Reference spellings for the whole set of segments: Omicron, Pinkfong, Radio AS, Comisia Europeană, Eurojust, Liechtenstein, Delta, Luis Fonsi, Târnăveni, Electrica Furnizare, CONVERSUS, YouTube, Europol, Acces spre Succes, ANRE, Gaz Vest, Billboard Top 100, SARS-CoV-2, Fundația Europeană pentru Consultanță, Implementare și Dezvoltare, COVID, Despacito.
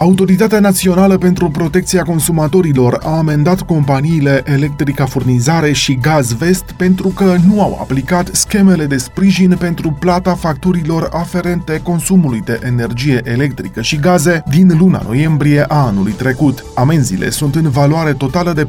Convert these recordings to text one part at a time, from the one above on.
Autoritatea Națională pentru Protecția Consumatorilor a amendat companiile Electrica Furnizare și Gaz Vest pentru că nu au aplicat schemele de sprijin pentru plata facturilor aferente consumului de energie electrică și gaze din luna noiembrie a anului trecut. Amenzile sunt în valoare totală de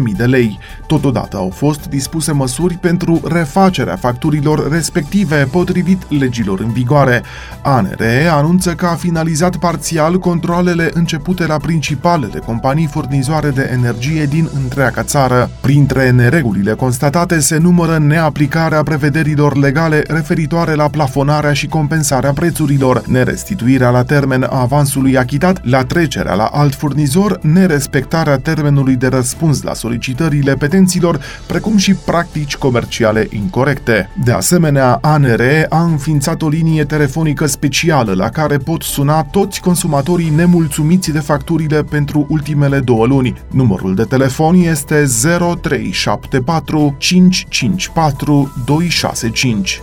400.000 de lei. Totodată au fost dispuse măsuri pentru refacerea facturilor respective potrivit legilor în vigoare. ANRE anunță că a finalizat parțial controlele începute la principalele companii furnizoare de energie din întreaga țară. Printre neregulile constatate se numără neaplicarea prevederilor legale referitoare la plafonarea și compensarea prețurilor, nerestituirea la termen a avansului achitat, la trecerea la alt furnizor, nerespectarea termenului de răspuns la solicitările petenților, precum și practici comerciale incorecte. De asemenea, ANRE a înființat o linie telefonică specială la care pot suna toți consumatorii nemulțumiți de facturile pentru ultimele 2 luni. Numărul de telefon este 0374 554 265.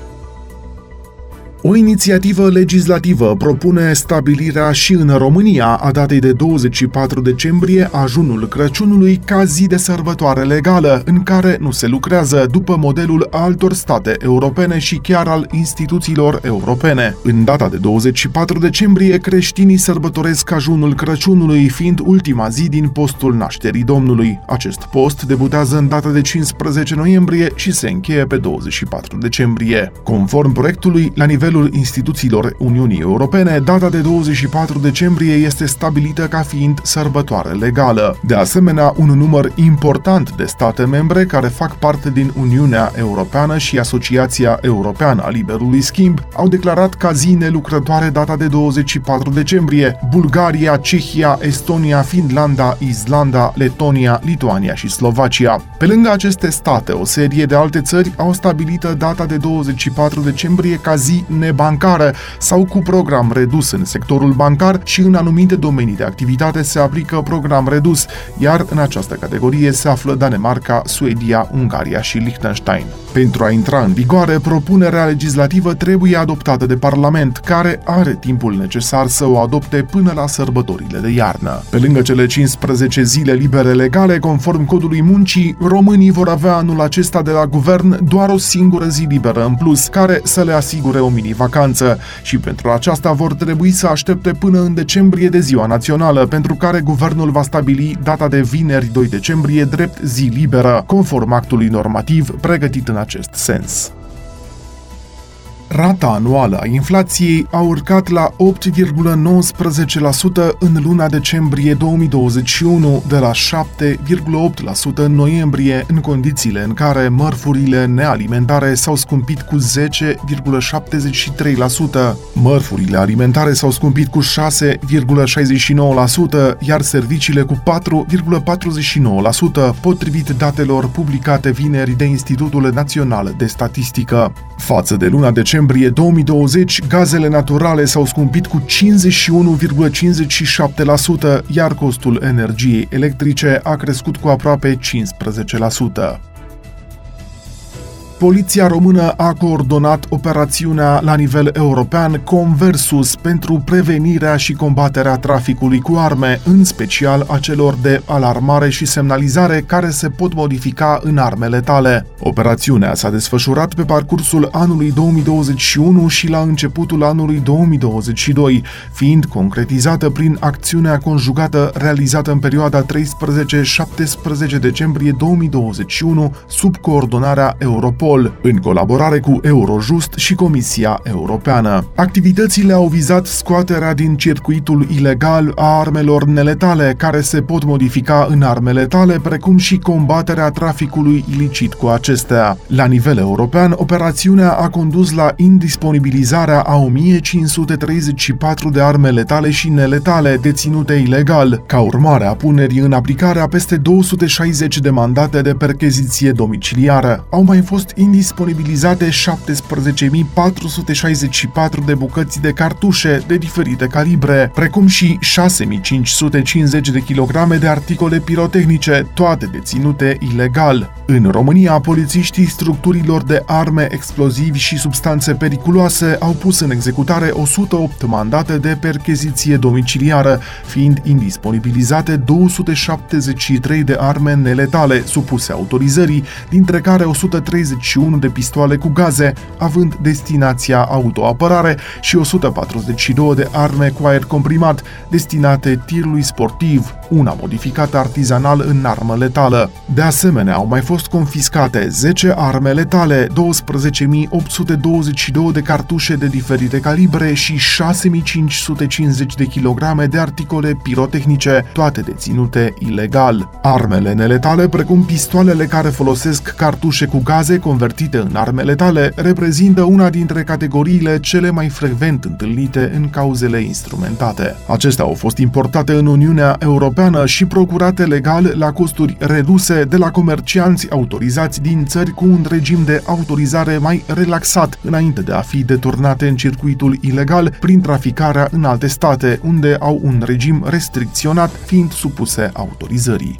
O inițiativă legislativă propune stabilirea și în România a datei de 24 decembrie, ajunul Crăciunului, ca zi de sărbătoare legală, în care nu se lucrează, după modelul altor state europene și chiar al instituțiilor europene. În data de 24 decembrie, creștinii sărbătoresc ajunul Crăciunului, fiind ultima zi din postul nașterii Domnului. Acest post debutează în data de 15 noiembrie și se încheie pe 24 decembrie. Conform proiectului, la nivelul instituțiilor Uniunii Europene, data de 24 decembrie este stabilită ca fiind sărbătoare legală. De asemenea, un număr important de state membre care fac parte din Uniunea Europeană și Asociația Europeană a Liberului Schimb au declarat ca zi nelucrătoare data de 24 decembrie: Bulgaria, Cehia, Estonia, Finlanda, Islanda, Letonia, Lituania și Slovacia. Pe lângă aceste state, o serie de alte țări au stabilită data de 24 decembrie ca zi nebancară sau cu program redus în sectorul bancar, și în anumite domenii de activitate se aplică program redus, iar în această categorie se află Danemarca, Suedia, Ungaria și Liechtenstein. Pentru a intra în vigoare, propunerea legislativă trebuie adoptată de Parlament, care are timpul necesar să o adopte până la sărbătorile de iarnă. Pe lângă cele 15 zile libere legale, conform Codului Muncii, românii vor avea anul acesta de la guvern doar o singură zi liberă în plus, care să le asigure o mini-vacanță, și pentru aceasta vor trebui să aștepte până în decembrie de Ziua Națională, pentru care guvernul va stabili data de vineri 2 decembrie drept zi liberă, conform actului normativ pregătit în acest sens. Rata anuală a inflației a urcat la 8,19% în luna decembrie 2021, de la 7,8% în noiembrie, în condițiile în care mărfurile nealimentare s-au scumpit cu 10,73%, mărfurile alimentare s-au scumpit cu 6,69%, iar serviciile cu 4,49%, potrivit datelor publicate vineri de Institutul Național de Statistică. Față de luna decembrie 2020, gazele naturale s-au scumpit cu 51,57%, iar costul energiei electrice a crescut cu aproape 15%. Poliția română a coordonat operațiunea la nivel european CONVERSUS pentru prevenirea și combaterea traficului cu arme, în special a celor de alarmare și semnalizare care se pot modifica în arme letale. Operațiunea s-a desfășurat pe parcursul anului 2021 și la începutul anului 2022, fiind concretizată prin acțiunea conjugată realizată în perioada 13-17 decembrie 2021 sub coordonarea Europol, în colaborare cu Eurojust și Comisia Europeană. Activitățile au vizat scoaterea din circuitul ilegal a armelor neletale care se pot modifica în arme letale, precum și combaterea traficului ilicit cu acestea. La nivel european, operațiunea a condus la indisponibilizarea a 1534 de arme letale și neletale deținute ilegal, ca urmare a punerii în aplicare a peste 260 de mandate de percheziție domiciliară. Au mai fost indisponibilizate 17.464 de bucăți de cartușe de diferite calibre, precum și 6.550 de kilograme de articole pirotehnice, toate deținute ilegal. În România, polițiștii structurilor de arme, explozivi și substanțe periculoase au pus în executare 108 mandate de percheziție domiciliară, fiind indisponibilizate 273 de arme neletale supuse autorizării, dintre care 131 de pistoale cu gaze, având destinația autoapărare, și 142 de arme cu aer comprimat, destinate tirului sportiv, una modificată artizanal în armă letală. De asemenea, au mai fost confiscate 10 arme letale, 12.822 de cartușe de diferite calibre și 6.550 de kilograme de articole pirotehnice, toate deținute ilegal. Armele neletale, precum pistoalele care folosesc cartușe cu gaze convertite în arme letale, reprezintă una dintre categoriile cele mai frecvent întâlnite în cauzele instrumentate. Acestea au fost importate în Uniunea Europeană și procurate legal la costuri reduse de la comercianți autorizați din țări cu un regim de autorizare mai relaxat, înainte de a fi deturnate în circuitul ilegal prin traficarea în alte state, unde au un regim restricționat, fiind supuse autorizării.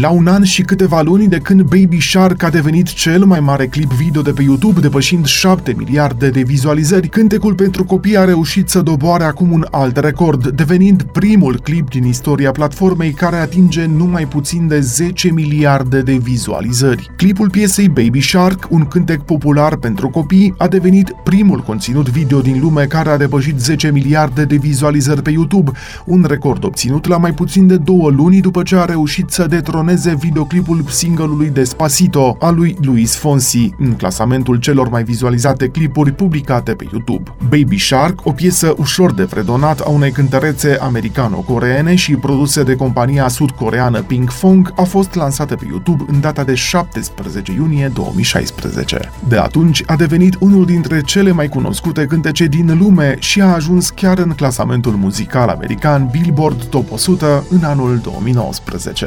La un an și câteva luni de când Baby Shark a devenit cel mai mare clip video de pe YouTube, depășind 7 miliarde de vizualizări, cântecul pentru copii a reușit să doboare acum un alt record, devenind primul clip din istoria platformei care atinge numai puțin de 10 miliarde de vizualizări. Clipul piesei Baby Shark, un cântec popular pentru copii, a devenit primul conținut video din lume care a depășit 10 miliarde de vizualizări pe YouTube, un record obținut la mai puțin de 2 luni după ce a reușit să detroneze videoclipul single-ului Despacito al lui Luis Fonsi în clasamentul celor mai vizualizate clipuri publicate pe YouTube. Baby Shark, o piesă ușor de fredonat a unei cântărețe americano-coreene și produse de compania sud-coreană Pinkfong, a fost lansată pe YouTube în data de 17 iunie 2016. De atunci a devenit unul dintre cele mai cunoscute cântece din lume și a ajuns chiar în clasamentul muzical american Billboard Top 100 în anul 2019.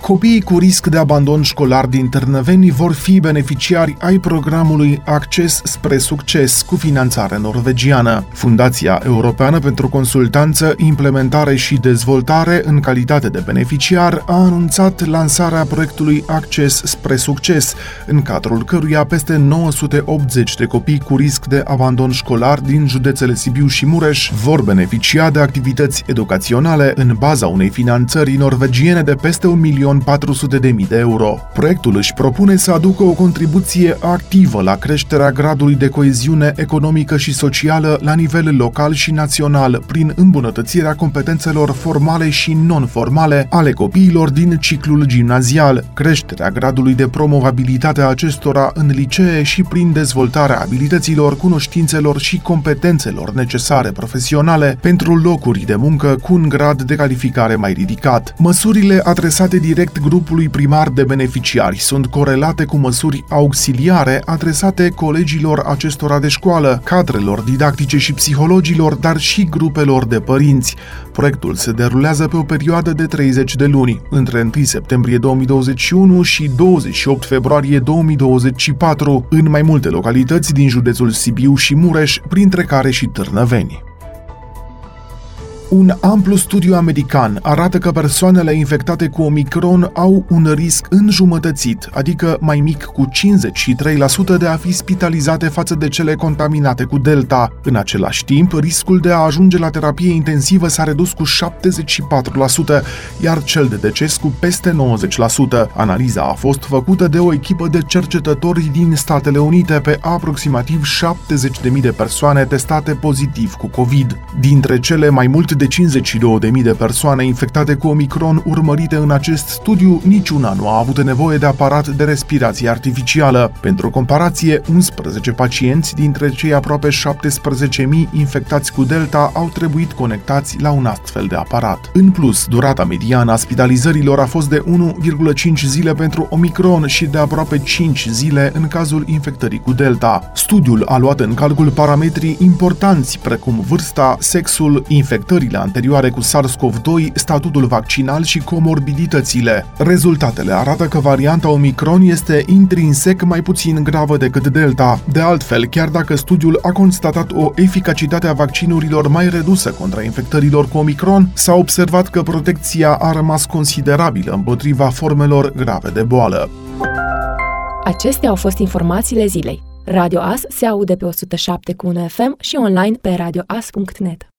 Copiii cu risc de abandon școlar din Târnăveni vor fi beneficiari ai programului Acces spre Succes cu finanțare norvegiană. Fundația Europeană pentru Consultanță, Implementare și Dezvoltare, în calitate de beneficiar, a anunțat lansarea proiectului Acces spre Succes, în cadrul căruia peste 980 de copii cu risc de abandon școlar din județele Sibiu și Mureș vor beneficia de activități educaționale în baza unei finanțări norvegiene de peste 1.400.000 de euro. Proiectul își propune să aducă o contribuție activă la creșterea gradului de coeziune economică și socială la nivel local și național, prin îmbunătățirea competențelor formale și non-formale ale copiilor din ciclul gimnazial, creșterea gradului de promovabilitate a acestora în licee și prin dezvoltarea abilităților, cunoștințelor și competențelor necesare profesionale pentru locuri de muncă cu un grad de calificare mai ridicat. Măsurile adresate direct grupului primar de beneficiari sunt corelate cu măsuri auxiliare adresate colegilor acestora de școală, cadrelor didactice și psihologilor, dar și grupelor de părinți. Proiectul se derulează pe o perioadă de 30 de luni, între 1 septembrie 2021 și 28 februarie 2024, în mai multe localități din județul Sibiu și Mureș, printre care și Târnăveni. Un amplu studiu american arată că persoanele infectate cu Omicron au un risc înjumătățit, adică mai mic cu 53%, de a fi spitalizate față de cele contaminate cu Delta. În același timp, riscul de a ajunge la terapie intensivă s-a redus cu 74%, iar cel de deces cu peste 90%. Analiza a fost făcută de o echipă de cercetători din Statele Unite pe aproximativ 70.000 de persoane testate pozitiv cu COVID. Dintre cele mai multe de 52.000 de persoane infectate cu Omicron urmărite în acest studiu, niciuna nu a avut nevoie de aparat de respirație artificială. Pentru comparație, 11 pacienți dintre cei aproape 17.000 infectați cu Delta au trebuit conectați la un astfel de aparat. În plus, durata mediană a spitalizărilor a fost de 1,5 zile pentru Omicron și de aproape 5 zile în cazul infectării cu Delta. Studiul a luat în calcul parametrii importanți precum vârsta, sexul, infectările studiile anterioare cu SARS-CoV-2, statutul vaccinal și comorbiditățile. Rezultatele arată că varianta Omicron este intrinsec mai puțin gravă decât Delta. De altfel, chiar dacă studiul a constatat o eficacitate a vaccinurilor mai redusă contra infectărilor cu Omicron, s-a observat că protecția a rămas considerabilă împotriva formelor grave de boală. Acestea au fost informațiile zilei. Radio AS se aude pe 107.1 FM și online pe radioas.net.